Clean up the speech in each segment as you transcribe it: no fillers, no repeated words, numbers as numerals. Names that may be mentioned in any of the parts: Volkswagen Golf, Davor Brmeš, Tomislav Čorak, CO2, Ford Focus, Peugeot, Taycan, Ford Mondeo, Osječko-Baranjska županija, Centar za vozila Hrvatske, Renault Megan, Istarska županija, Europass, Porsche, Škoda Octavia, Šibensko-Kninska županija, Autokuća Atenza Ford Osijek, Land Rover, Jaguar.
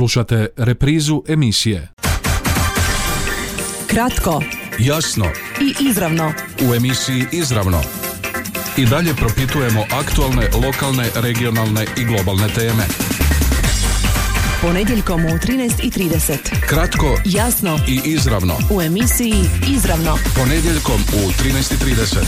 Slušate reprizu emisije. Kratko, jasno i izravno. U emisiji Izravno i dalje propitujemo aktualne, lokalne, regionalne i globalne teme. Ponedjeljkom u 13:30. Kratko, jasno i izravno. U emisiji Izravno. Ponedjeljkom u 13:30.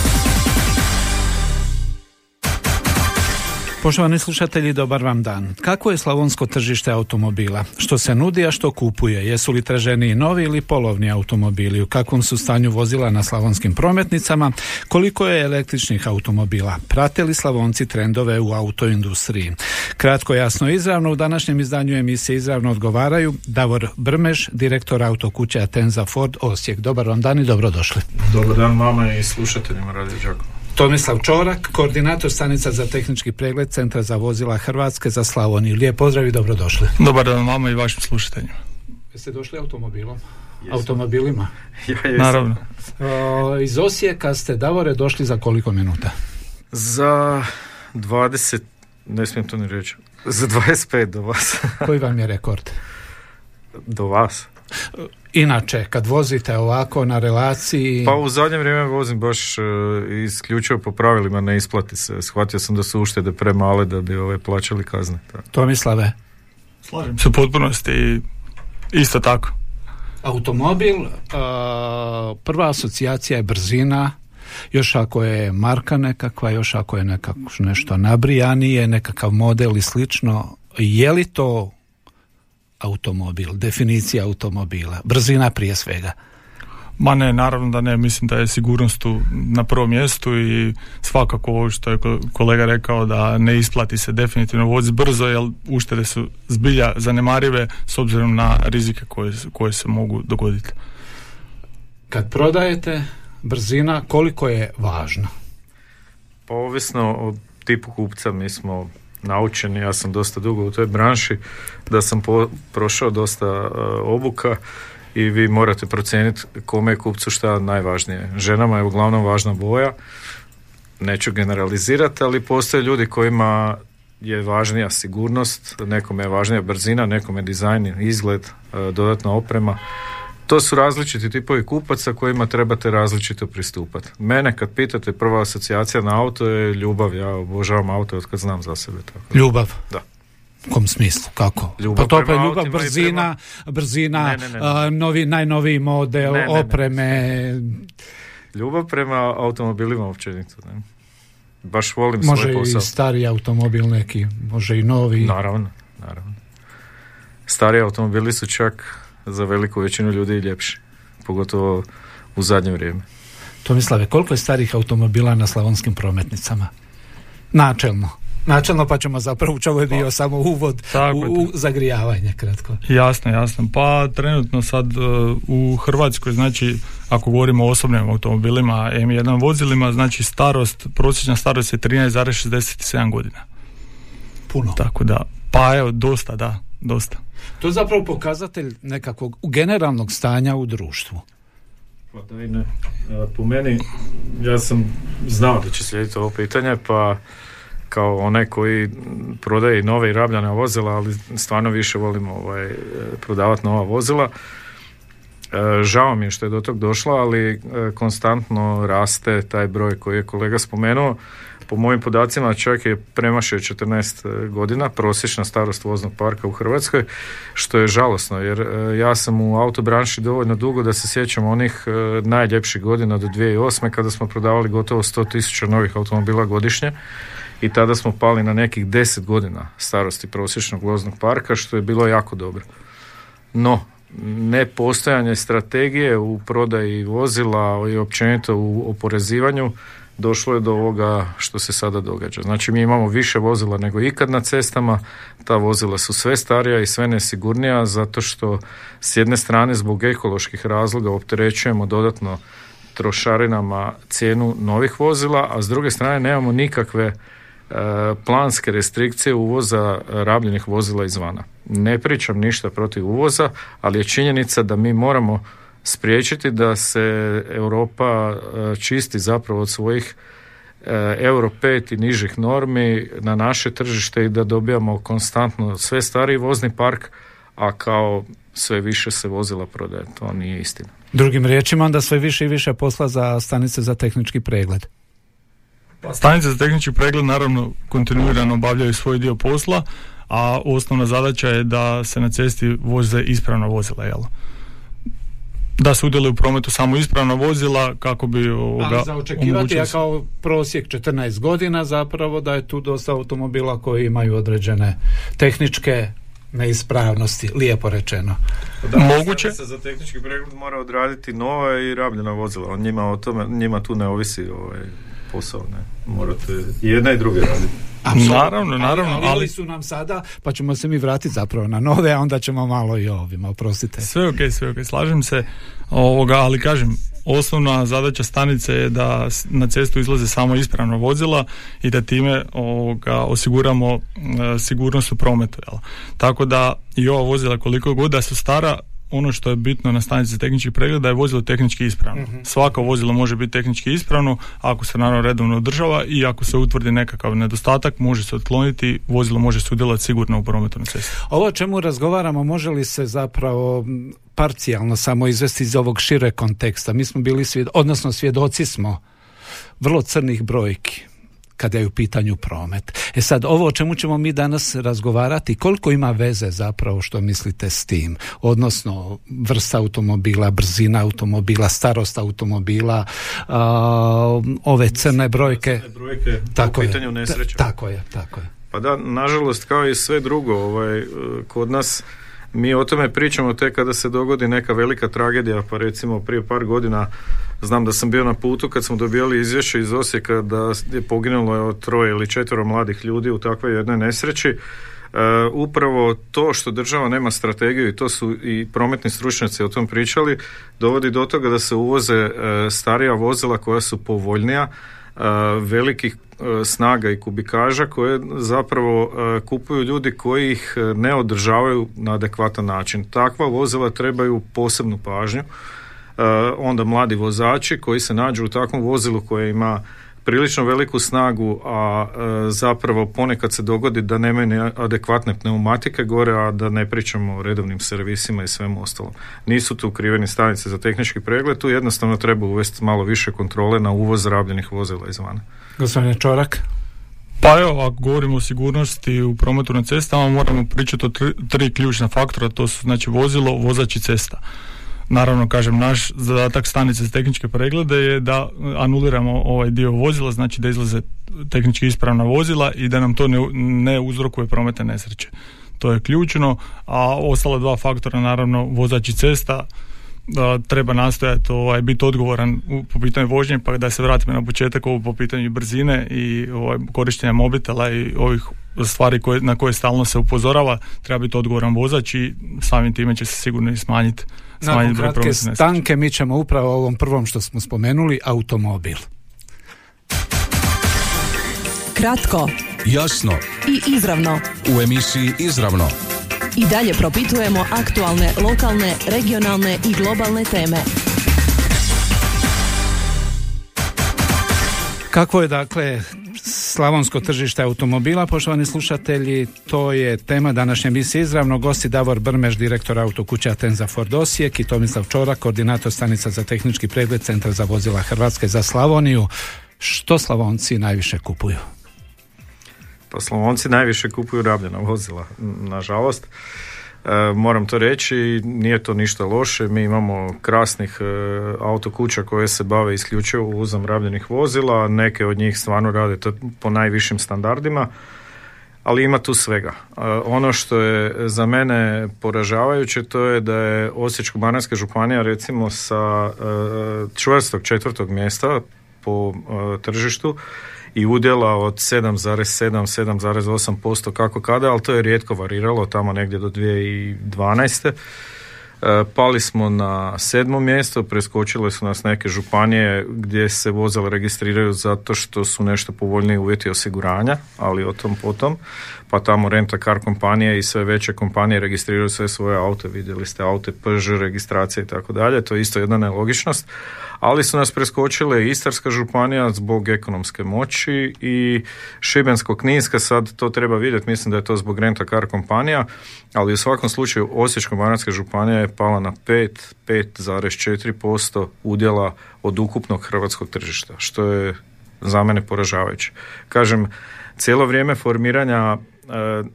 Poštovani slušatelji, dobar vam dan. Kako je slavonsko tržište automobila? Što se nudi, a što kupuje? Jesu li traženiji novi ili polovni automobili? U kakvom su stanju vozila na slavonskim prometnicama? Koliko je električnih automobila? Prate li Slavonci trendove u autoindustriji? Kratko, jasno, izravno. U današnjem izdanju emisije Izravno odgovaraju Davor Brmeš, direktor Autokuće Atenza Ford Osijek. Dobar vam dan i dobrodošli. Dobar dan vama i slušateljima Radio Đakovo. Tomislav Čorak, koordinator stanica za tehnički pregled Centra za vozila Hrvatske za Slavoniju. Lijep pozdrav i dobrodošli. Dobar dan vama i vašim slušateljima. Jeste došli automobilom? Jesam. Automobilima? Ja jesam. Naravno. Iz Osijeka ste, Davore, došli za koliko minuta? Za 20, ne smijem to ni reći, za 25 do vas. Koji vam je rekord? Do vas. Inače, kad vozite ovako na relaciji... Pa u zadnje vrijeme vozim baš isključivo po pravilima, ne isplati se. Shvatio sam da su uštede premale da bi plaćali kazne. Tako. Tomislave? Slažem se u potpunosti, isto tako. Automobil, prva asocijacija je brzina, još ako je marka nekakva, još ako je nešto nabrijanije, nekakav model i slično. Je li to automobil, definicija automobila, brzina prije svega? Ma ne, naravno da ne, mislim da je sigurnost tu na prvom mjestu i svakako ovo što je kolega rekao da ne isplati se definitivno voziti brzo jer uštede su zbilja zanemarive s obzirom na rizike koje se mogu dogoditi. Kad prodajete, brzina koliko je važna? Pa ovisno o tipu kupca, mi smo naučeni, ja sam dosta dugo u toj branši, da sam prošao dosta obuka i vi morate procijeniti kome je kupcu šta najvažnije. Ženama je uglavnom važna boja, neću generalizirati, ali postoje ljudi kojima je važnija sigurnost, nekome je važnija brzina, nekome je dizajn, izgled, dodatna oprema. To su različiti tipovi kupaca kojima trebate različito pristupati. Mene kad pitate, prva asocijacija na auto je ljubav. Ja obožavam auto od kad znam za sebe. Tako. Ljubav? Da. U kom smislu? Kako? Ljubav pa prema ljubav, brzina, prema... brzina, ne. Najnoviji model, ne. Opreme. Ljubav prema automobilima općenito. Ne? Baš volim može svoj posao. Može i stari automobil neki, može i novi. Naravno. Stari automobili su čak za veliku većinu ljudi ljepši, pogotovo u zadnje vrijeme. Tomislave, koliko je starih automobila na slavonskim prometnicama? Načelno, pa ćemo zapravo, ovo je bio samo uvod u zagrijavanje, kratko. Jasno. Pa trenutno sad u Hrvatskoj, znači, ako govorimo o osobnim automobilima, M1 vozilima, znači starost, prosječna starost je 13,67 godina. Puno. Tako da, pa evo, dosta. To je zapravo pokazatelj nekakvog generalnog stanja u društvu. Pa da i ne. Po meni, ja sam znao da će slijediti ovo pitanje, pa kao onaj koji prodaje nove i rabljene vozila, ali stvarno više volim prodavati nova vozila. Žao mi je što je do tog došlo, ali konstantno raste taj broj koji je kolega spomenuo. Po mojim podacima čak je premašio 14 godina prosječna starost voznog parka u Hrvatskoj, što je žalosno jer ja sam u autobranši dovoljno dugo da se sjećam onih najljepših godina do 2008. kada smo prodavali gotovo 100.000 novih automobila godišnje i tada smo pali na nekih 10 godina starosti prosječnog voznog parka, što je bilo jako dobro. No, nepostojanje strategije u prodaji vozila i općenito u oporezivanju došlo je do ovoga što se sada događa. Znači, mi imamo više vozila nego ikad na cestama, ta vozila su sve starija i sve nesigurnija zato što s jedne strane zbog ekoloških razloga opterećujemo dodatno trošarinama cijenu novih vozila, a s druge strane nemamo nikakve planske restrikcije uvoza rabljenih vozila izvana. Ne pričam ništa protiv uvoza, ali je činjenica da mi moramo spriječiti da se Europa čisti zapravo od svojih Euro 5 i nižih normi na naše tržište i da dobijamo konstantno sve stariji vozni park, a kao sve više se vozila prodaje. To nije istina. Drugim riječima, onda sve više i više posla za stanice za tehnički pregled. Pa stanice za tehnički pregled naravno kontinuirano obavljaju svoj dio posla, a osnovna zadaća je da se na cesti voze ispravna vozila, jel? Da se udjeli u prometu samo ispravna vozila kako bi omogućili. Ali za očekivati je kao prosjek 14 godina zapravo da je tu dosta automobila koji imaju određene tehničke neispravnosti, lijepo rečeno. Da, moguće. Da se za tehnički pregled mora odraditi nova i rabljena vozila. Njima tu ne ovisi posao, ne. Morate jedna i druga raditi. Naravno. Ali su nam sada, pa ćemo se mi vratiti zapravo na nove, a onda ćemo malo i ovima, oprostite. Sve ok, slažem se, ali kažem, osnovna zadaća stanice je da na cestu izlaze samo ispravna vozila i da time osiguramo sigurnost u prometu. Jel? Tako da i ova vozila koliko god da su stara, ono što je bitno na stanici tehničkih pregleda je vozilo tehnički ispravno. Mm-hmm. Svako vozilo može biti tehnički ispravno ako se naravno redovno održava i ako se utvrdi nekakav nedostatak, može se otkloniti, vozilo može sudjelovati sigurno u prometu na cesti. Ovo o čemu razgovaramo, može li se zapravo parcijalno samo izvesti iz ovog šire konteksta? Mi smo bili svjedoci smo vrlo crnih brojki kada je u pitanju promet. Sad, ovo o čemu ćemo mi danas razgovarati, koliko ima veze zapravo, što mislite, s tim? Odnosno, vrsta automobila, brzina automobila, starost automobila, ove crne brojke. Tako je. U pitanju nesreća. Tako je. Pa da, nažalost, kao i sve drugo, kod nas, mi o tome pričamo tek kada se dogodi neka velika tragedija, pa recimo prije par godina znam da sam bio na putu kad smo dobijali izvješće iz Osijeka da je poginulo 3 ili 4 mladih ljudi u takvoj jednoj nesreći. Upravo to što država nema strategiju, i to su i prometni stručnjaci o tom pričali, dovodi do toga da se uvoze starija vozila koja su povoljnija, velikih snaga i kubikaža, koje zapravo kupuju ljudi koji ih ne održavaju na adekvatan način. Takva vozila trebaju posebnu pažnju. Onda mladi vozači koji se nađu u takvom vozilu koje ima prilično veliku snagu, a zapravo ponekad se dogodi da nemaju adekvatne pneumatike gore, a da ne pričamo o redovnim servisima i svemu ostalom. Nisu tu kriveni stanice za tehnički pregled, tu jednostavno treba uvesti malo više kontrole na uvoz rabljenih vozila izvana. Gospodine Čorak? Pa evo, ako govorimo o sigurnosti u prometu na cestama, moramo pričati o tri ključna faktora, to su znači vozilo, vozač i cesta. Naravno, kažem, naš zadatak stanice za tehničke preglede je da anuliramo ovaj dio vozila, znači da izlaze tehnički ispravna vozila i da nam to ne uzrokuje prometne nesreće. To je ključno, a ostala dva faktora, naravno, vozač i cesta, da treba nastojati biti odgovoran po pitanju vožnje, pa da se vratimo na početak po pitanju brzine i korištenja mobitela i ovih stvari na koje stalno se upozorava, treba biti odgovoran vozač i samim time će se sigurno i smanjiti. Nakon kratke stanke mi ćemo upravo o ovom prvom što smo spomenuli, automobil. Kratko, jasno i izravno. U emisiji Izravno i dalje propitujemo aktualne, lokalne, regionalne i globalne teme. Kako je dakle slavonsko tržište automobila, poštovani slušatelji? To je tema današnje emisije Izravno. Gosti Davor Brmeš, direktor Autokuća Atenza Ford Osijek, i Tomislav Čorak, koordinator stanica za tehnički pregled Centra za vozila Hrvatske za Slavoniju. Što Slavonci najviše kupuju? Pa Slavonci najviše kupuju rabljena vozila, nažalost. Moram to reći, nije to ništa loše. Mi imamo krasnih autokuća koje se bave isključivo uvozom rabljenih vozila, neke od njih stvarno rade to po najvišim standardima, ali ima tu svega. Ono što je za mene poražavajuće, to je da je Osječko-Baranjska županija recimo sa čvrstog 4. mjesta po tržištu i udjela od 7,7, 7,8% kako kada, ali to je rijetko variralo, tamo negdje do 2012. Pali smo na 7. mjesto, preskočile su nas neke županije gdje se vozila registriraju zato što su nešto povoljniji uvjeti osiguranja, ali o tom potom. Pa tamo rent-a-car kompanije i sve veće kompanije registriraju sve svoje aute, vidjeli ste aute, Peugeot, registracije i tako dalje, to je isto jedna nelogičnost, ali su nas preskočile i Istarska županija zbog ekonomske moći i Šibensko-Kninska, sad to treba vidjeti, mislim da je to zbog rent-a-car kompanija, ali u svakom slučaju Osječko-Baranjska županija je pala na 5,4% udjela od ukupnog hrvatskog tržišta, što je za mene poražavajuće. Kažem, cijelo vrijeme formiranja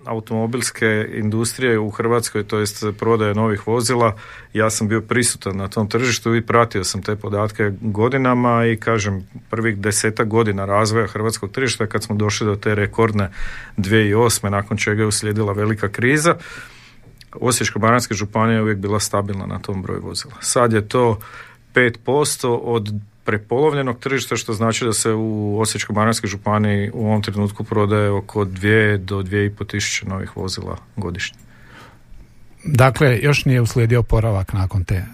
automobilske industrije u Hrvatskoj, to jest prodaje novih vozila, ja sam bio prisutan na tom tržištu i pratio sam te podatke godinama i kažem, prvih 10-ak godina razvoja hrvatskog tržišta, kad smo došli do te rekordne 2008. nakon čega je uslijedila velika kriza, Osječko-Baranjska županija je uvijek bila stabilna na tom broju vozila. Sad je to 5% od prepolovljenog tržišta, što znači da se u Osječko-Baranjskoj županiji u ovom trenutku prodaje oko 2 do 2,5 tisuće novih vozila godišnje. Dakle, još nije uslijedio oporavak nakon te?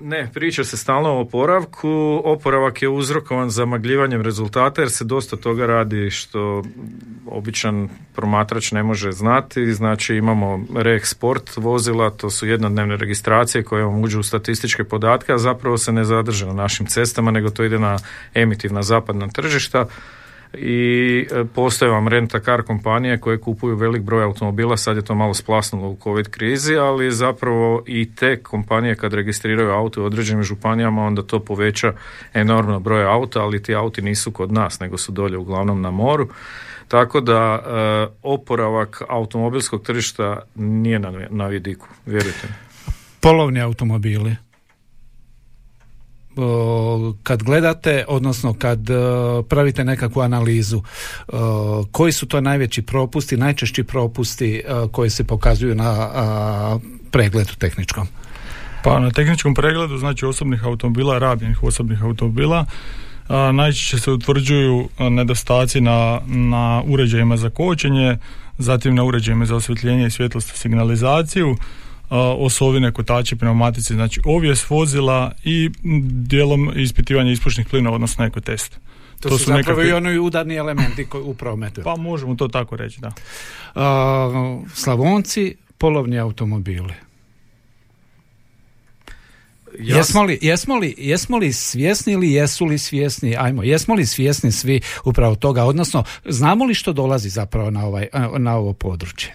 Ne, priča se stalno o oporavku. Oporavak je uzrokovan zamagljivanjem rezultata jer se dosta toga radi što običan promatrač ne može znati. Znači imamo reeksport vozila, to su jednodnevne registracije koje vam uđu u statističke podatke, a zapravo se ne zadrže na našim cestama, nego to ide na emitivna zapadna tržišta i postoje vam rent-a-car kompanije koje kupuju velik broj automobila, sad je to malo splasnulo u COVID krizi, ali zapravo i te kompanije kad registriraju auto u određenim županijama, onda to poveća enormno broj auta, ali ti auti nisu kod nas, nego su dolje uglavnom na moru, tako da oporavak automobilskog tržišta nije na vidiku, vjerujte mi. Polovni automobili. Kad gledate, odnosno kad pravite nekakvu analizu, koji su to najveći propusti, najčešći propusti koji se pokazuju na pregledu tehničkom? Pa na tehničkom pregledu, znači osobnih automobila, rabljenih osobnih automobila, najčešće se utvrđuju nedostaci na uređajima za kočenje, zatim na uređajima za osvjetljenje i svjetlosnu signalizaciju, osovine, kotači, pneumatici, znači ovijes vozila i dijelom ispitivanje ispušnih plinova, odnosno ekotest. To su zapravo nekakvi i oni udarni elementi u prometu. Pa možemo to tako reći, da. Slavonci, polovni automobili. Jesmo li svjesni ili jesu li svjesni, jesmo li svjesni svi upravo toga, odnosno znamo li što dolazi zapravo na ovo područje?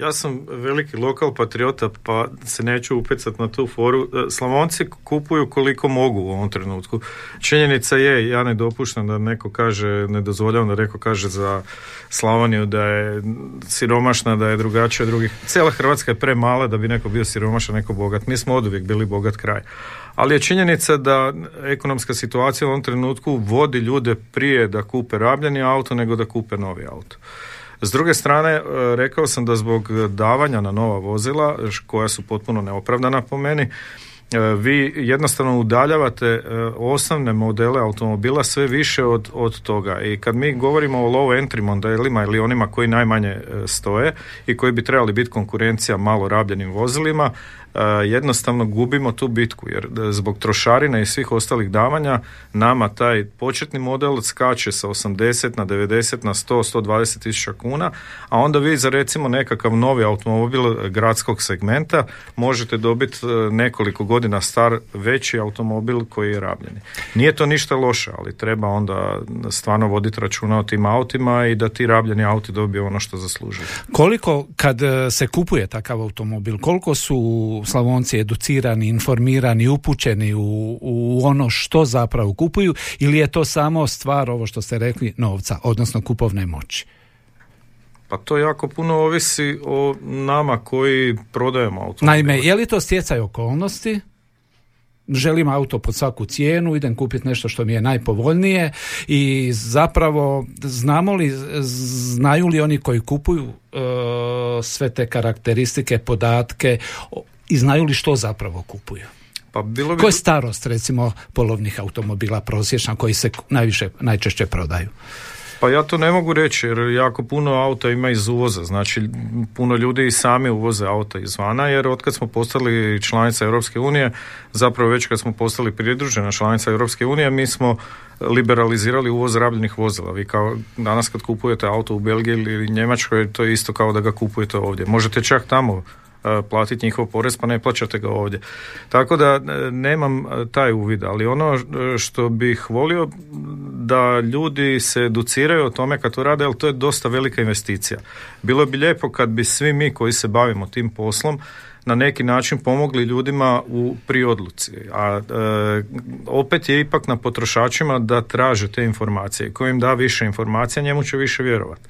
Ja sam veliki lokal patriota, pa se neću upecati na tu foru. Slavonci kupuju koliko mogu u ovom trenutku. Činjenica je, ja ne dopuštam da neko kaže, ne dozvoljavam da neko kaže za Slavoniju da je siromašna, da je drugačija od drugih. Cijela Hrvatska je premala da bi neko bio siromašan, neko bogat. Mi smo oduvijek bili bogat kraj. Ali je činjenica da ekonomska situacija u ovom trenutku vodi ljude prije da kupe rabljeni auto nego da kupe novi auto. S druge strane, rekao sam da zbog davanja na nova vozila, koja su potpuno neopravdana po meni, vi jednostavno udaljavate osnovne modele automobila sve više od toga. I kad mi govorimo o low entry modelima ili onima koji najmanje stoje i koji bi trebali biti konkurencija malo rabljenim vozilima, jednostavno gubimo tu bitku jer zbog trošarina i svih ostalih davanja nama taj početni model skače sa 80 na 90 na 100, 120 tisuća kuna, a onda vi za recimo nekakav novi automobil gradskog segmenta možete dobiti nekoliko godina star veći automobil koji je rabljeni. Nije to ništa loše, ali treba onda stvarno voditi računa o tim autima i da ti rabljeni auti dobiju ono što zaslužuju. Koliko, kad se kupuje takav automobil, koliko su Slavonci educirani, informirani, upućeni u ono što zapravo kupuju, ili je to samo stvar, ovo što ste rekli, novca, odnosno kupovne moći? Pa to jako puno ovisi o nama koji prodajemo auto. Naime, je li to stjecaj okolnosti? Želim auto pod svaku cijenu, idem kupiti nešto što mi je najpovoljnije i zapravo znaju li oni koji kupuju sve te karakteristike, podatke i znaju li što zapravo kupuju? Pa bilo bi... Koja je starost recimo polovnih automobila prosječna koji se najčešće prodaju? Pa ja to ne mogu reći, jer jako puno auta ima iz uvoza, znači puno ljudi i sami uvoze auta izvana, jer otkad smo postali članica Europske unije, zapravo već kad smo postali pridružena članica Europske unije, mi smo liberalizirali uvoz rabljenih vozila. Vi kao danas kad kupujete auto u Belgiji ili Njemačkoj, to je isto kao da ga kupujete ovdje. Možete čak tamo platiti njihov porez, pa ne plaćate ga ovdje. Tako da nemam taj uvid, ali ono što bih volio da ljudi se educiraju o tome kad to rade, jer to je dosta velika investicija. Bilo bi lijepo kad bi svi mi koji se bavimo tim poslom na neki način pomogli ljudima u priodluci, a opet je ipak na potrošačima da traže te informacije. Ko im da više informacija, njemu će više vjerovati.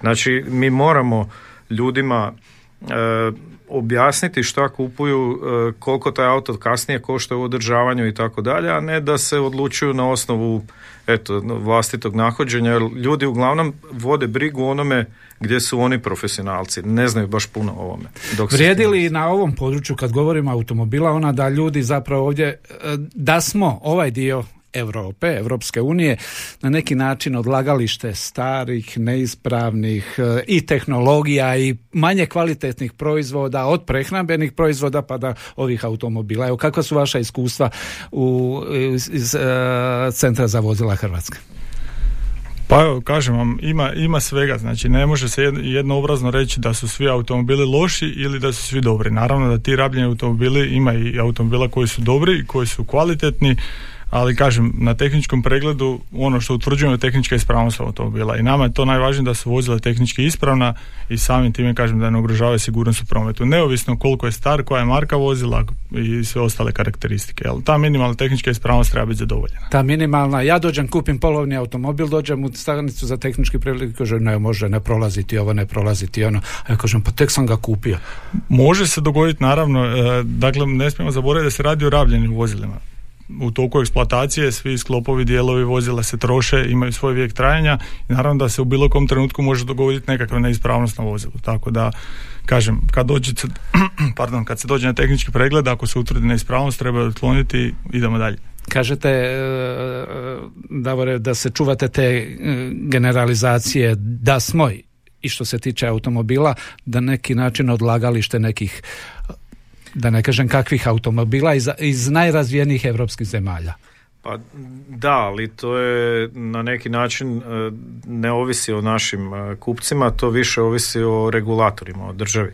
Znači, mi moramo ljudima objasniti šta kupuju, koliko taj auto kasnije košta u održavanju i tako dalje, a ne da se odlučuju na osnovu vlastitog nahođenja, jer ljudi uglavnom vode brigu onome gdje su oni profesionalci, ne znaju baš puno o ovome. Vrijedi li na ovom području, kad govorimo automobila, ona da ljudi zapravo ovdje, da smo ovaj dio Europe, Europske unije, na neki način odlagalište starih, neispravnih i tehnologija i manje kvalitetnih proizvoda, od prehrambenih proizvoda pa do ovih automobila. Evo, kakva su vaša iskustva iz Centra za vozila Hrvatske? Pa evo, kažem vam, ima svega, znači ne može se jednoobrazno reći da su svi automobili loši ili da su svi dobri. Naravno da ti rabljeni automobili, ima i automobila koji su dobri i koji su kvalitetni, ali kažem, na tehničkom pregledu ono što utvrđujemo je tehnička ispravnost automobila i nama je to najvažnije da su vozila tehnički ispravna i samim time kažem da ne ugrožavaju sigurnost u prometu, neovisno koliko je star, koja je marka vozila i sve ostale karakteristike. Jel, ta minimalna tehnička ispravnost treba biti zadovoljena. Ta minimalna, ja dođem, kupim polovni automobil, dođem u stanicu za tehnički pregled i kažem, ne može, ne prolaziti ovo, ne prolaziti ono, a ja kažem, pa tek sam ga kupio. Može se dogoditi naravno, dakle ne smijemo zaboraviti da se radi o rabljenim vozilima. U toku eksploatacije svi sklopovi, dijelovi vozila se troše, imaju svoj vijek trajanja i naravno da se u bilo kom trenutku može dogoditi nekakva neispravnost na vozilu. Tako da, kažem, kad se dođe na tehnički pregled, ako se utvrdi neispravnost, treba je otkloniti, idemo dalje. Kažete, Davore, da se čuvate te generalizacije da smo i što se tiče automobila, da neki način odlagalište nekih, da ne kažem kakvih automobila iz najrazvijenijih europskih zemalja. Pa da, ali to je na neki način ne ovisi o našim kupcima, to više ovisi o regulatorima, o državi.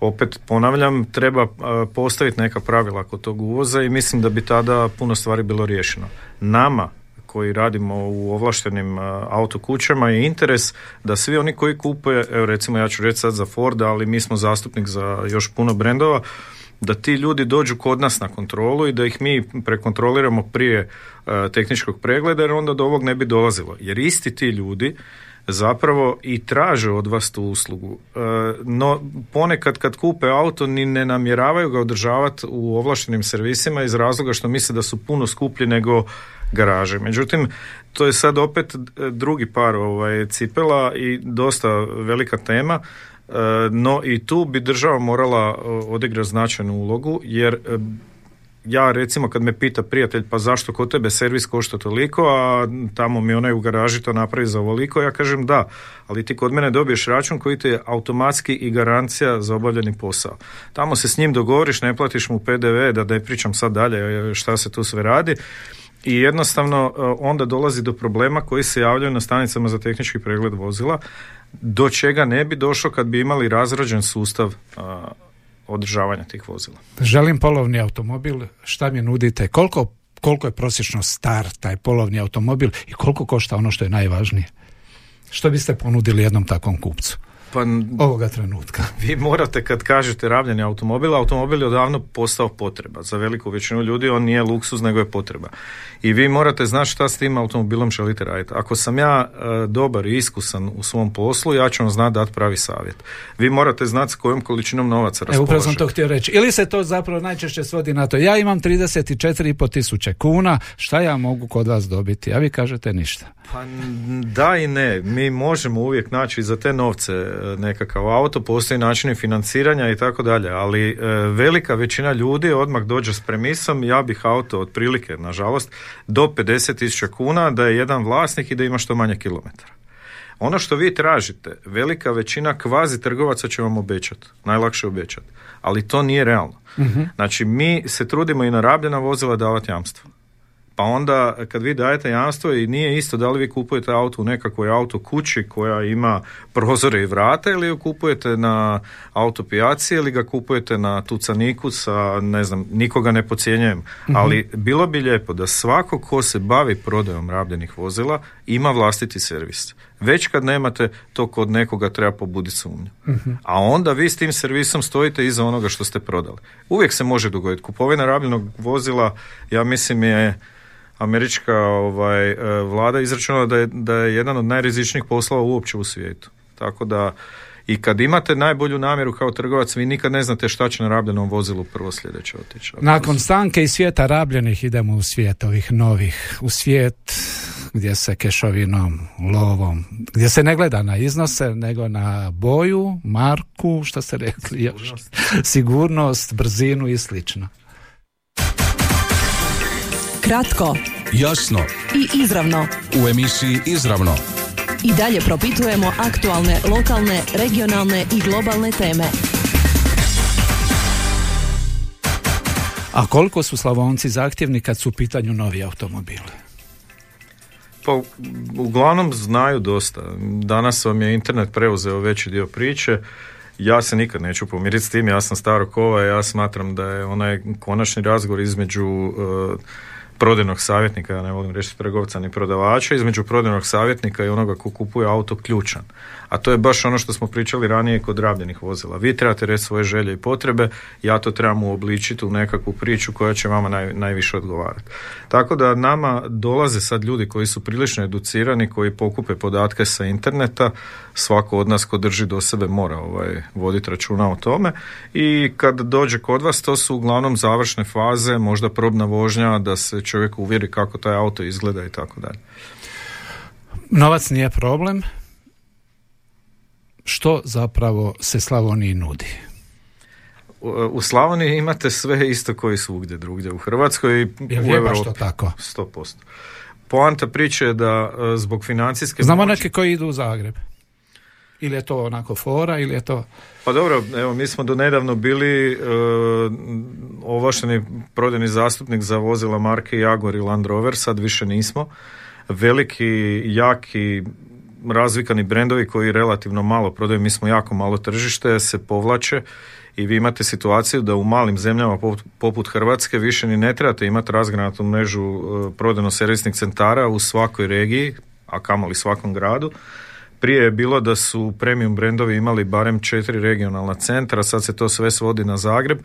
Opet ponavljam, treba postaviti neka pravila kod tog uvoza i mislim da bi tada puno stvari bilo riješeno. Nama koji radimo u ovlaštenim autokućama je interes da svi oni koji kupuje, evo recimo ja ću reći sad za Forda, ali mi smo zastupnik za još puno brendova, da ti ljudi dođu kod nas na kontrolu i da ih mi prekontroliramo prije tehničkog pregleda, jer onda do ovog ne bi dolazilo. Jer isti ti ljudi zapravo i traže od vas tu uslugu. No ponekad kad kupe auto ni ne namjeravaju ga održavati u ovlaštenim servisima iz razloga što misle da su puno skuplji nego garaže. Međutim, to je sad opet drugi par cipela i dosta velika tema. No i tu bi država morala odigrati značajnu ulogu, jer ja recimo kad me pita prijatelj pa zašto kod tebe servis košta toliko, a tamo mi onaj u garaži to napravi za ovoliko, ja kažem da, ali ti kod mene dobiješ račun koji ti je automatski i garancija za obavljeni posao. Tamo se s njim dogovoriš, ne platiš mu PDV, da ne pričam sad dalje šta se tu sve radi. I jednostavno onda dolazi do problema koji se javljaju na stanicama za tehnički pregled vozila, do čega ne bi došlo kad bi imali razrađen sustav održavanja tih vozila. Želim polovni automobil, šta mi nudite? Koliko je prosječno star taj polovni automobil i koliko košta ono što je najvažnije? Što biste ponudili jednom takvom kupcu? Ovoga trenutka. Vi morate, kad kažete rabljeni automobil, automobil je odavno postao potreba. Za veliku većinu ljudi on nije luksuz, nego je potreba. I vi morate znati šta s tim automobilom želite raditi. Ako sam ja dobar i iskusan u svom poslu, ja ću vam znati dati pravi savjet. Vi morate znati s kojom količinom novaca raspolažete. Upravo sam to htio reći. Ili se to zapravo najčešće svodi na to. Ja imam 34.500 kuna, šta ja mogu kod vas dobiti? A vi kažete ništa. Pa da i ne. Mi možemo uvijek naći za te novce nekakav auto, postoji načini financiranja i tako dalje, ali velika većina ljudi odmah dođe s premisom ja bih auto otprilike, nažalost, do 50.000 kuna da je jedan vlasnik i da ima što manje kilometara. Ono što vi tražite, velika većina kvazi trgovaca će vam obećati, najlakše obećati, ali to nije realno. Uh-huh. Znači, mi se trudimo i na rabljena vozila davati jamstvo. Pa onda kad vi dajete jamstvo i nije isto da li vi kupujete auto u nekakvoj auto kući koja ima prozore i vrata ili ju kupujete na autopijaciji ili ga kupujete na tucaniku sa, ne znam, nikoga ne podcjenjujem. Mm-hmm. Ali bilo bi lijepo da svako ko se bavi prodajom rabljenih vozila ima vlastiti servis. Već kad nemate, to kod nekoga treba pobuditi sumnju. Uh-huh. A onda vi s tim servisom stojite iza onoga što ste prodali. Uvijek se može dogoditi. Kupovina rabljenog vozila, ja mislim, je američka vlada izračunala da je jedan od najrizičnijih poslova uopće u svijetu. Tako da i kad imate najbolju namjeru kao trgovac, vi nikad ne znate šta će na rabljenom vozilu prvo sljedeće otići. Nakon stanke iz svijeta rabljenih idemo u svijet ovih novih, u svijet gdje se kešovinom, lovom, gdje se ne gleda na iznose, nego na boju, marku, što ste rekli još, sigurnost, brzinu i slično. Kratko, jasno i izravno. U emisiji Izravno. I dalje propitujemo aktualne, lokalne, regionalne i globalne teme. A koliko su Slavonci zahtjevni kad su u pitanju novi automobili? Pa, uglavnom znaju dosta. Danas vam je internet preuzeo veći dio priče. Ja se nikad neću pomiriti s tim, ja sam staro kova, ja smatram da je onaj konačni razgovor između prodajnog savjetnika, ja ne volim reći trgovca ni prodavača, između prodajnog savjetnika i onoga ko kupuje auto ključan. A to je baš ono što smo pričali ranije kod rabljenih vozila. Vi trebate reći svoje želje i potrebe, ja to trebam uobličiti u nekakvu priču koja će vama najviše odgovarati. Tako da nama dolaze sad ljudi koji su prilično educirani, koji pokupe podatke sa interneta, svako od nas ko drži do sebe mora voditi računa o tome, i kad dođe kod vas to su uglavnom završne faze, možda probna vožnja, da se čovjek uvjeri kako taj auto izgleda i tako dalje. Novac nije problem. Što zapravo se Slavoniji nudi? U Slavoniji imate sve isto koji svugdje drugdje u Hrvatskoj i u Europi. Što tako? 100%. Poanta priče je da zbog financijske... Znamo neke koji idu u Zagreb. Ili je to onako fora, ili je to... Pa dobro, evo, mi smo do nedavno bili ovlašteni prodajni zastupnik za vozila marke Jaguar i Land Rover, sad više nismo. Veliki, jaki, razvikani brendovi koji relativno malo prodaju, mi smo jako malo tržište, se povlače i vi imate situaciju da u malim zemljama poput Hrvatske više ni ne trebate imati razgranatu mrežu prodajno-servisnih centara u svakoj regiji, a kamoli svakom gradu. Prije je bilo da su premium brendovi imali barem 4 regionalna centra, sad se to sve svodi na Zagreb.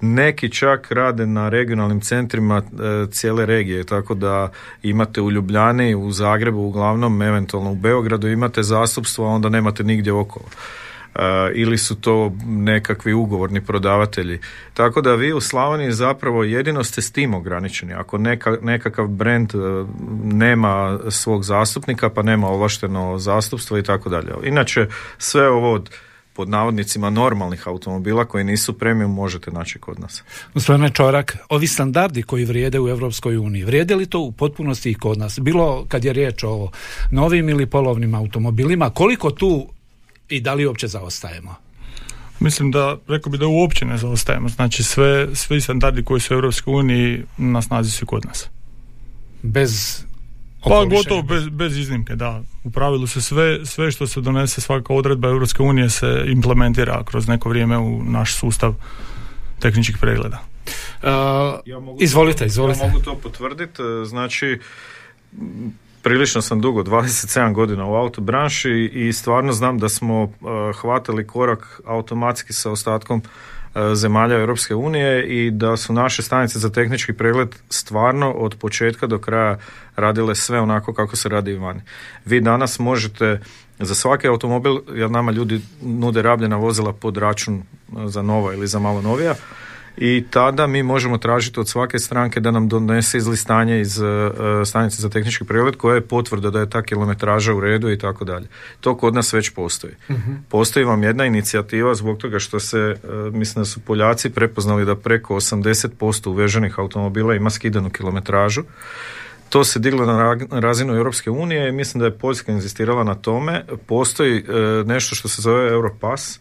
Neki čak rade na regionalnim centrima cijele regije, tako da imate u Ljubljani, u Zagrebu, uglavnom, eventualno u Beogradu, imate zastupstvo, a onda nemate nigdje okolo. Ili su to nekakvi ugovorni prodavatelji. Tako da vi u Slavoniji zapravo jedino ste s tim ograničeni. Ako nekakav brend nema svog zastupnika, pa nema ovlašteno zastupstvo i tako dalje. Inače, sve ovo od pod navodnicima normalnih automobila koji nisu premium možete naći kod nas. Gospodine Čorak, ovi standardi koji vrijede u Europskoj uniji, vrijede li to u potpunosti i kod nas? Bilo kad je riječ o novim ili polovnim automobilima, koliko tu i da li uopće zaostajemo? Mislim da, rekao bi da uopće ne zaostajemo. Znači svi standardi koji su u Europskoj uniji na snazi su kod nas. Bez okolišenja? Pa gotovo bez iznimke, da. U pravilu se sve što se donese, svaka odredba Europske unije se implementira kroz neko vrijeme u naš sustav tehničkih pregleda. Izvolite. Ja mogu to potvrditi. Znači, prilično sam dugo, 27 godina u autobranši, i stvarno znam da smo hvatali korak automatski sa ostatkom zemalja Europske unije i da su naše stanice za tehnički pregled stvarno od početka do kraja radile sve onako kako se radi i vani. Vi danas možete za svaki automobil, jer nama ljudi nude rabljena vozila pod račun za nova ili za malo novija, i tada mi možemo tražiti od svake stranke da nam donese izlistanje iz stanice za tehnički pregled koja je potvrda da je ta kilometraža u redu i tako dalje. To kod nas već postoji. Uh-huh. Postoji vam jedna inicijativa zbog toga što se, mislim da su Poljaci prepoznali da preko 80% uveženih automobila ima skidanu kilometražu. To se diglo na razinu Europske unije i mislim da je Poljska inzistirala na tome. Postoji nešto što se zove Europass,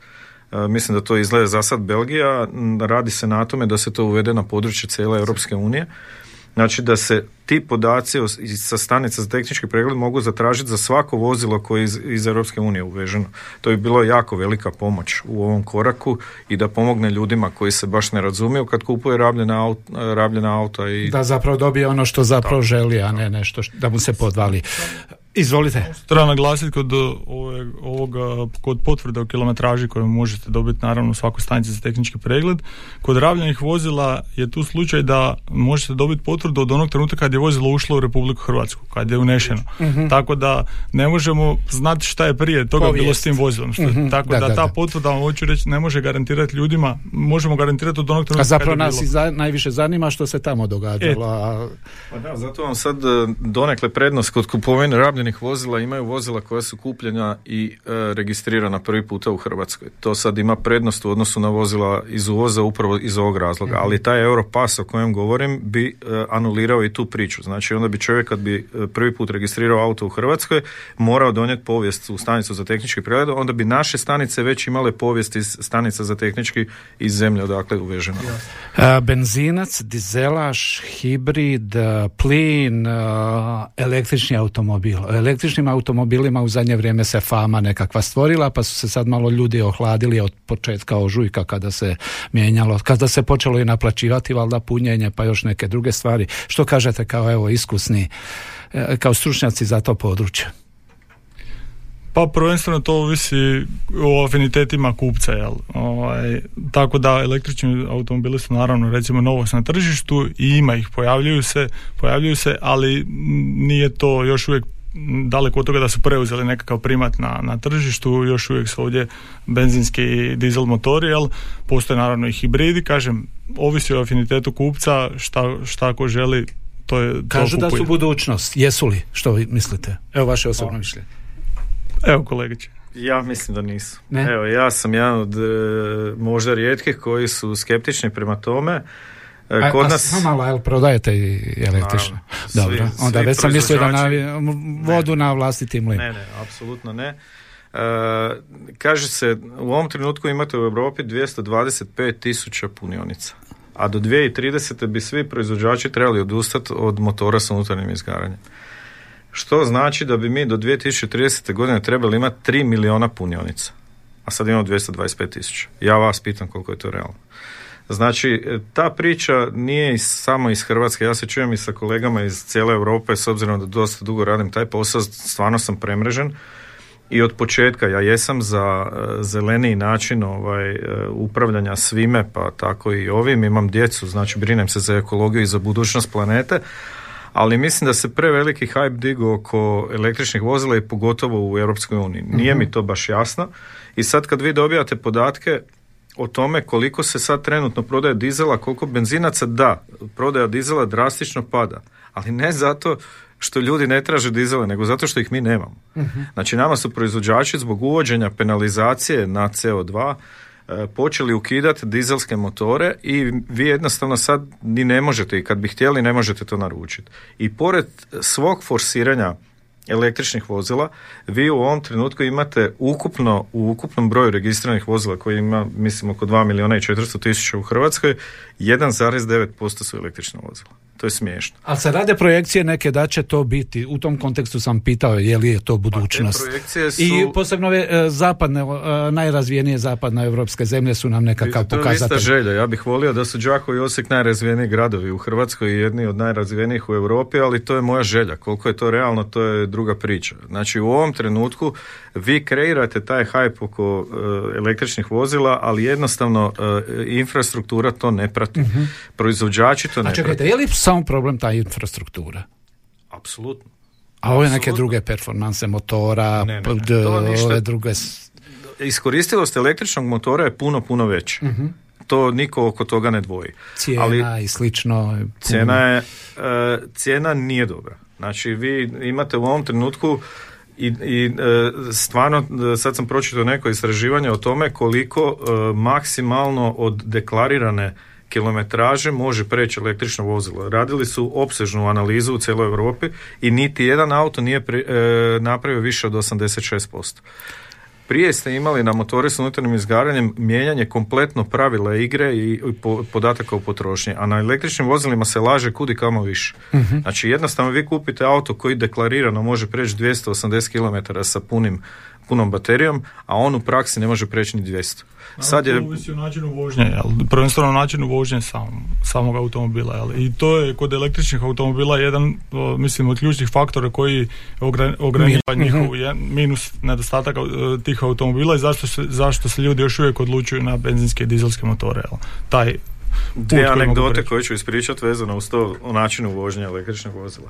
mislim da to izgleda za sad Belgija, radi se na tome da se to uvede na područje cijele Europske unije. Znači da se ti podaci sa stanica za tehnički pregled mogu zatražiti za svako vozilo koje je iz Europske unije uveženo. To bi bilo jako velika pomoć u ovom koraku i da pomogne ljudima koji se baš ne razumiju kad kupuje rabljena auta. I... Da zapravo dobije ono što zapravo želi, a ne nešto da mu se podvali. Izvolite. Treba naglasiti kod potvrde o kilometraži koju možete dobiti naravno u svakoj stanici za tehnički pregled. Kod rabljenih vozila je tu slučaj da možete dobiti potvrdu od onog trenutka kad je vozilo ušlo u Republiku Hrvatsku, kad je unešeno. Mm-hmm. Tako da ne možemo znati šta je prije toga bilo s tim vozilom. Mm-hmm. Tako da ta potvrda, hoću reći, ne može garantirati ljudima, možemo garantirati od onog trenutka. A zapravo nas najviše zanima što se tamo događalo. Pa da, zato vam sad donekle prednost kod kupovine rabljenih vozila imaju vozila koja su kupljena i registrirana prvi puta u Hrvatskoj. To sad ima prednost u odnosu na vozila iz uvoza upravo iz ovog razloga, ali taj Europass o kojem govorim bi anulirao i tu priču. Znači onda bi čovjek kad bi prvi put registrirao auto u Hrvatskoj morao donijeti povijest u stanicu za tehnički pregled, onda bi naše stanice već imale povijest iz stanica za tehnički iz zemlje odakle uveženo. Benzinac, dizelaš, hibrid, plin, električni automobil. Električnim automobilima u zadnje vrijeme se fama nekakva stvorila, pa su se sad malo ljudi ohladili od početka ožujka kada se mijenjalo, kada se počelo i naplaćivati valjda punjenje, pa još neke druge stvari. Što kažete kao iskusni, kao stručnjaci za to područje? Pa prvenstveno to ovisi o afinitetima kupca, jel? Tako da električni automobili su naravno recimo novost na tržištu i ima ih, pojavljuju se, ali nije to još uvijek daleko od toga da su preuzeli nekakav primat na tržištu, još uvijek su ovdje benzinski i dizel motori, ali postoje naravno i hibridi, kažem, ovisi o afinitetu kupca, šta ko želi, to je... Kažu da su budućnost, jesu li? Što vi mislite? Evo vaše osobno mišljenje. Evo kolegice. Ja mislim da nisu. Ne? Evo, ja sam jedan od možda rijetkih koji su skeptični prema tome. Kod nas... A samo malo, jel prodajete i električne? Dobro, onda već sam mislio da vodu na vlastiti mlin. Ne, apsolutno ne. Kaže se, u ovom trenutku imate u Europi 225.000 punionica, a do 2030. bi svi proizvođači trebali odustati od motora sa unutarnjim izgaranjem. Što znači da bi mi do 2030. godine trebali imati 3 miliona punionica, a sad imamo 225.000. Ja vas pitam koliko je to realno. Znači, ta priča nije samo iz Hrvatske, ja se čujem i sa kolegama iz cijele Europe, s obzirom da dosta dugo radim taj posao, stvarno sam premrežen i od početka ja jesam za zeleniji način upravljanja svime, pa tako i ovim, imam djecu, znači brinem se za ekologiju i za budućnost planete, ali mislim da se preveliki hype digo oko električnih vozila i pogotovo u Europskoj uniji. Nije mi to baš jasno i sad kad vi dobijate podatke o tome koliko se sad trenutno prodaje dizela, koliko benzinaca, da, prodaja dizela drastično pada, ali ne zato što ljudi ne traže dizele, nego zato što ih mi nemamo. Uh-huh. Znači, nama su proizvođači zbog uvođenja penalizacije na CO2 počeli ukidati dizelske motore i vi jednostavno sad ni ne možete, i kad bi htjeli ne možete to naručiti. I pored svog forsiranja električnih vozila, vi u ovom trenutku imate u ukupnom broju registriranih vozila koji ima, mislim, oko 2.400.000 u Hrvatskoj, 1,9% su električna vozila. To je smiješno. Ali se rade projekcije neke da će to biti, u tom kontekstu sam pitao je li je to budućnost. I posebno zapadne, najrazvijenije zapadnoevropske zemlje su nam nekakav pokazatelj. To je lista želja. Ja bih volio da su Đakovo i Osijek najrazvijeniji gradovi u Hrvatskoj i jedni od najrazvijenijih u Europi, ali to je moja želja. Koliko je to realno, to je druga priča. Znači u ovom trenutku vi kreirate taj hype oko električnih vozila, ali jednostavno infrastruktura to ne prati. Uh-huh. Proizvođači to ne prati. A čekajte, je li samo problem ta infrastruktura? Apsolutno. A ove neke druge performanse motora, ove druge... Iskoristivost električnog motora je puno, puno veća. Uh-huh. To niko oko toga ne dvoji. Cijena i slično. Cijena nije dobra. Znači, vi imate u ovom trenutku i stvarno sad sam pročitao neko istraživanje o tome koliko maksimalno od deklarirane kilometraže može preći električno vozilo. Radili su opsežnu analizu u cijeloj Europi i niti jedan auto nije napravio više od 86%. Prije ste imali na motore s unutarnjim izgaranjem mijenjanje kompletno pravila igre i podataka o potrošnji, a na električnim vozilima se laže kudi kamo više. Mm-hmm. Znači jednostavno vi kupite auto koji deklarirano može preći 280 km sa punom baterijom, a on u praksi ne može preći ni 200. Sad je ovisi o načinu vožnje, prvenstveno načinu vožnje samog automobila, i to je kod električnih automobila jedan, mislim, od ključnih faktora koji ograničava njihov minus nedostatak tih automobila i zašto se ljudi još uvijek odlučuju na benzinske i dizelske motore. Taj dvije anegdote koje ću ispričati vezano uz to o načinu vožnje električnih vozila.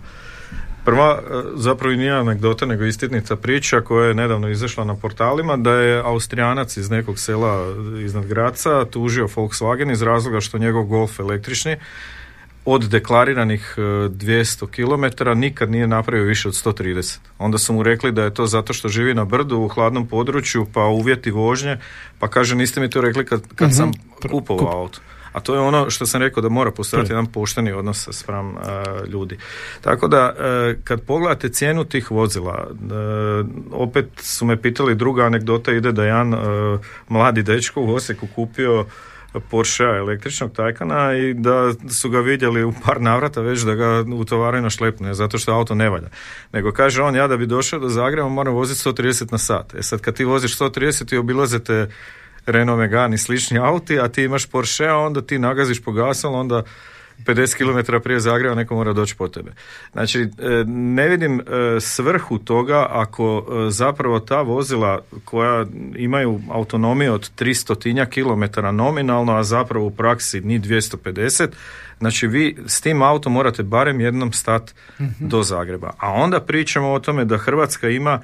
Prva, zapravo i nije anegdota, nego istinita priča koja je nedavno izašla na portalima, da je Austrijanac iz nekog sela iznad Graca tužio Volkswagen iz razloga što njegov Golf električni od deklariranih 200 km nikad nije napravio više od 130. Onda su mu rekli da je to zato što živi na brdu u hladnom području, pa uvjeti vožnje, pa kaže niste mi to rekli kad sam kupovao auto. A to je ono što sam rekao, da mora postojati jedan pošteni odnos spram ljudi. Tako da, kad pogledate cijenu tih vozila, opet su me pitali, druga anegdota ide da jedan mladi dečko u Osijeku kupio Porsche električnog Taycana i da su ga vidjeli u par navrata već da ga utovaraju na šlepne, zato što auto ne valja. Nego kaže on, ja da bi došao do Zagreba moram voziti 130 na sat. E sad, kad ti voziš 130 i obilazete Renault Megan i slični auti, a ti imaš Porsche, a onda ti nagaziš po gasu, onda 50 km prije Zagreba neko mora doći po tebe. Znači, ne vidim svrhu toga ako zapravo ta vozila koja imaju autonomiju od 300 km nominalno, a zapravo u praksi ni 250, znači vi s tim autom morate barem jednom stati do Zagreba. A onda pričamo o tome da Hrvatska ima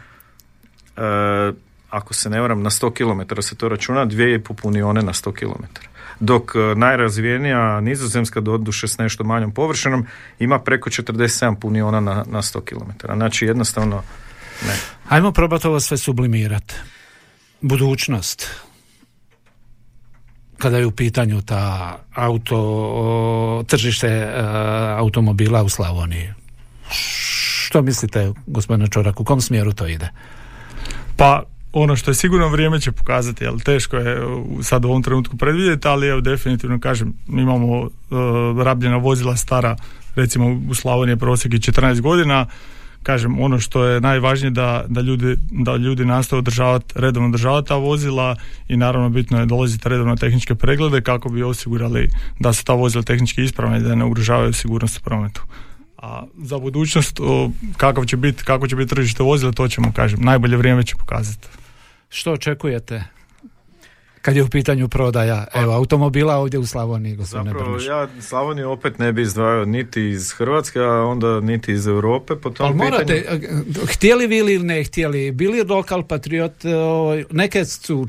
ako se ne varam, na 100 km se to računa, 2,5 punione na 100 km. Dok najrazvijenija Nizozemska, doduše s nešto manjom površinom, ima preko 47 puniona na 100 km. Znači, jednostavno, ne. Ajmo probati ovo sve sublimirati. Budućnost. Kada je u pitanju ta tržište automobila u Slavoniji. Što mislite, gospodine Čorak, u kom smjeru to ide? Pa, ono što je sigurno vrijeme će pokazati, ali teško je sad u ovom trenutku predvidjeti, ali evo definitivno kažem, imamo rabljena vozila stara, recimo u Slavoniji prosjek je 14 godina, kažem, ono što je najvažnije da ljudi nastave redovno održavati ta vozila i naravno bitno je dolaziti redovno tehničke preglede kako bi osigurali da su ta vozila tehnički ispravna i da ne ugrožavaju sigurnost u prometu. A za budućnost, kako će biti tržište vozila, to ćemo, kažem, najbolje vrijeme će pokazati. Što očekujete kad je u pitanju prodaja automobila ovdje u Slavoniji? Zapravo, ja Slavoniju opet ne bi izdvajao niti iz Hrvatske, a onda niti iz Europe po tom pitanju. Htjeli vi ili ne htjeli, bili lokal patriot, neke su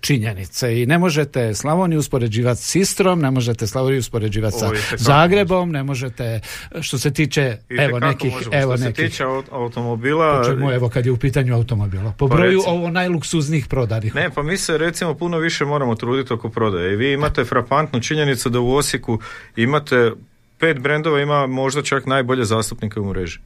činjenice i ne možete Slavoniju uspoređivati s Istrom, ne možete Slavoniju uspoređivati sa Zagrebom, ne možete, što se tiče tiče automobila. Počemo, kad je u pitanju automobila. Po broju ovo najluksuznijih prodanih. Ne, pa mi se recimo puno više moramo truditi oko prodaje. I vi imate frapantnu činjenicu da u Osijeku imate 5 brendova, ima možda čak najbolje zastupnike u mreži.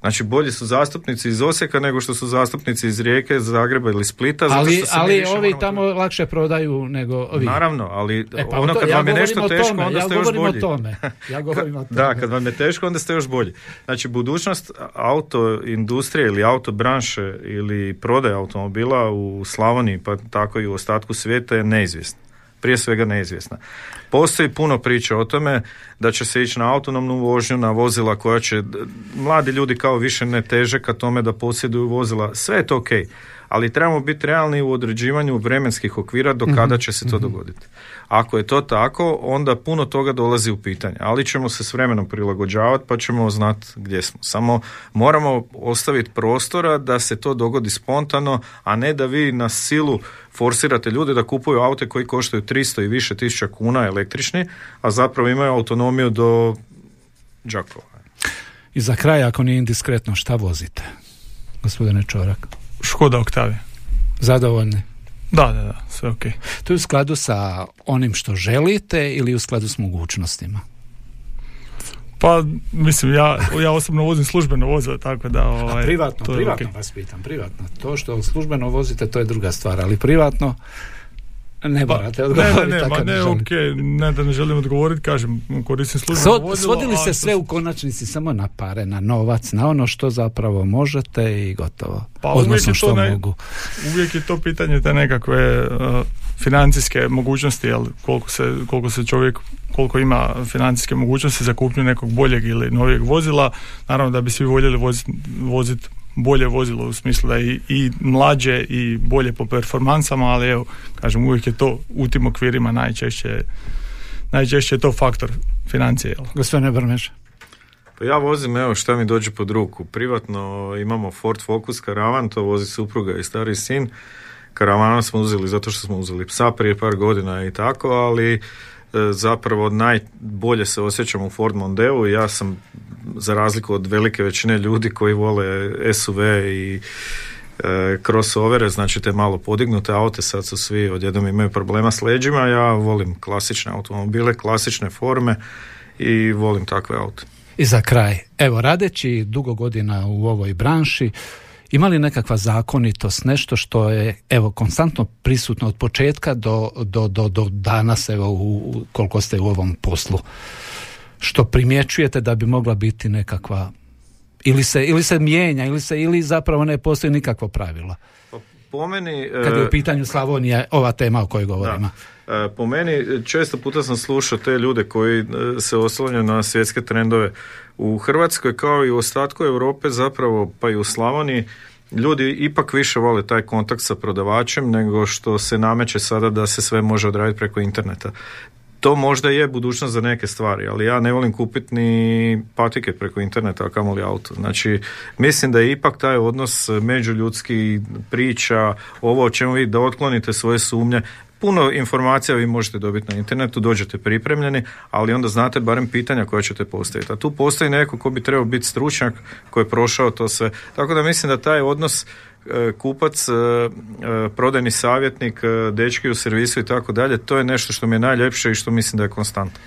Znači, bolji su zastupnici iz Osijeka nego što su zastupnici iz Rijeke, Zagreba ili Splita. Ali ovi tamo lakše prodaju nego ovi. Naravno, ali ono kad vam je nešto teško, onda ste još bolji. Ja govorim o tome. Da, kad vam je teško, onda ste još bolji. Znači, budućnost autoindustrije ili autobranše ili prodaje automobila u Slavoniji, pa tako i u ostatku svijeta, je neizvjesna. Prije svega neizvjesna. Postoji puno priča o tome da će se ići na autonomnu vožnju, na vozila koja će... Mladi ljudi kao više ne teže ka tome da posjeduju vozila. Sve je to okej, ali trebamo biti realni u određivanju vremenskih okvira do kada će se to dogoditi. Ako je to tako, onda puno toga dolazi u pitanje, ali ćemo se s vremenom prilagođavati pa ćemo znati gdje smo. Samo moramo ostaviti prostora da se to dogodi spontano, a ne da vi na silu forsirate ljude da kupuju aute koji koštaju 300 i više tisuća kuna električni, a zapravo imaju autonomiju do Đakova. I za kraj, ako nije indiskretno, šta vozite, gospodine Čorak? Škoda Octavia. Zadovoljni? Da, sve ok. To je u skladu sa onim što želite ili u skladu s mogućnostima? Pa, mislim, ja osobno vozim službeno vozilo, tako da... A privatno okay. Vas pitam, privatno. To što službeno vozite, to je druga stvar, ali privatno ne morate odgovoriti. Ne želim odgovoriti, kažem, koristim službeno vozilo. Svodili se sve u konačnici samo na pare, na novac, na ono što zapravo možete i gotovo. Pa uvijek je to pitanje te nekakve... financijske mogućnosti, jel, koliko se čovjek, koliko ima financijske mogućnosti za kupnju nekog boljeg ili novijeg vozila. Naravno da bi svi voljeli voziti bolje vozilo, u smislu da i mlađe i bolje po performansama, ali evo, kažem, uvijek je to u tim okvirima najčešće je to faktor financije. Gospodine Brmeš. Pa ja vozim, evo, šta mi dođe pod ruku. Privatno imamo Ford Focus karavan, to vozi supruga i stari sin. Karavana smo uzeli zato što smo uzeli psa prije par godina i tako, ali zapravo najbolje se osjećam u Ford Mondeu. Ja sam, za razliku od velike većine ljudi koji vole SUV i crossovere, znači te malo podignute aute, sad su svi odjednom imaju problema s leđima, ja volim klasične automobile, klasične forme i volim takve aute. I za kraj, evo, radeći dugo godina u ovoj branši, ima li nekakva zakonitost, nešto što je, evo, konstantno prisutno od početka do danas, evo, koliko ste u ovom poslu, što primjećujete da bi mogla biti nekakva, ili se mijenja, ili zapravo ne postoji nikakvo pravilo? Po meni, kad je u pitanju Slavonija, ova tema o kojoj govorimo. Da, po meni, često puta sam slušao te ljude koji se oslanjaju na svjetske trendove. U Hrvatskoj, kao i u ostatku Europe, zapravo pa i u Slavoniji, ljudi ipak više vole taj kontakt sa prodavačem nego što se nameće sada da se sve može odraditi preko interneta. To možda je budućnost za neke stvari, ali ja ne volim kupiti ni patike preko interneta, a kamoli auto. Znači, mislim da je ipak taj odnos međuljudski, priča, ovo o čemu vi, da otklonite svoje sumnje. Puno informacija vi možete dobiti na internetu, dođete pripremljeni, ali onda znate barem pitanja koja ćete postaviti. A tu postoji neko ko bi trebao biti stručnjak, ko je prošao to sve. Tako da mislim da taj odnos kupac, prodajni savjetnik, dečki u servisu i tako dalje, to je nešto što mi je najljepše i što mislim da je konstantno.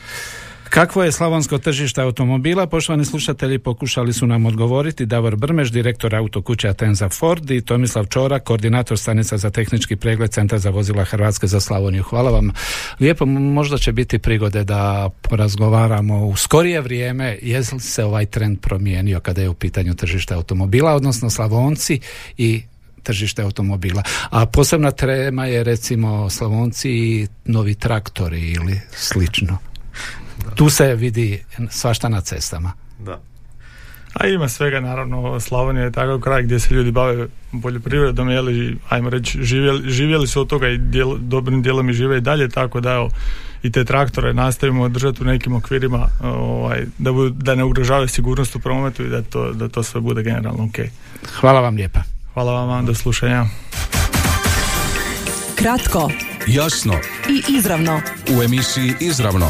Kakvo je slavonsko tržište automobila? Poštovani slušatelji, pokušali su nam odgovoriti Davor Brmeš, direktor Autokuće Atenza Ford, i Tomislav Čorak, koordinator stanica za tehnički pregled Centra za vozila Hrvatske za Slavoniju. Hvala vam lijepo, možda će biti prigode da porazgovaramo u skorije vrijeme, je li se ovaj trend promijenio kada je u pitanju tržište automobila, odnosno Slavonci i tržište automobila. A posebna tema je, recimo, Slavonci i novi traktori ili slično. Da. Tu se vidi svašta na cestama. Da. A ima svega, naravno, Slavonija je takav kraj gdje se ljudi bave poljoprivredom, jeli, ajmo reći, živjeli su od toga i dobrim dijelom i žive i dalje, tako da i te traktore nastavimo držati u nekim okvirima, da ne ugrožavaju sigurnost u prometu i da to sve bude generalno ok. Hvala vam lijepa. Hvala vam, do slušanja. Kratko, jasno i izravno. U emisiji Izravno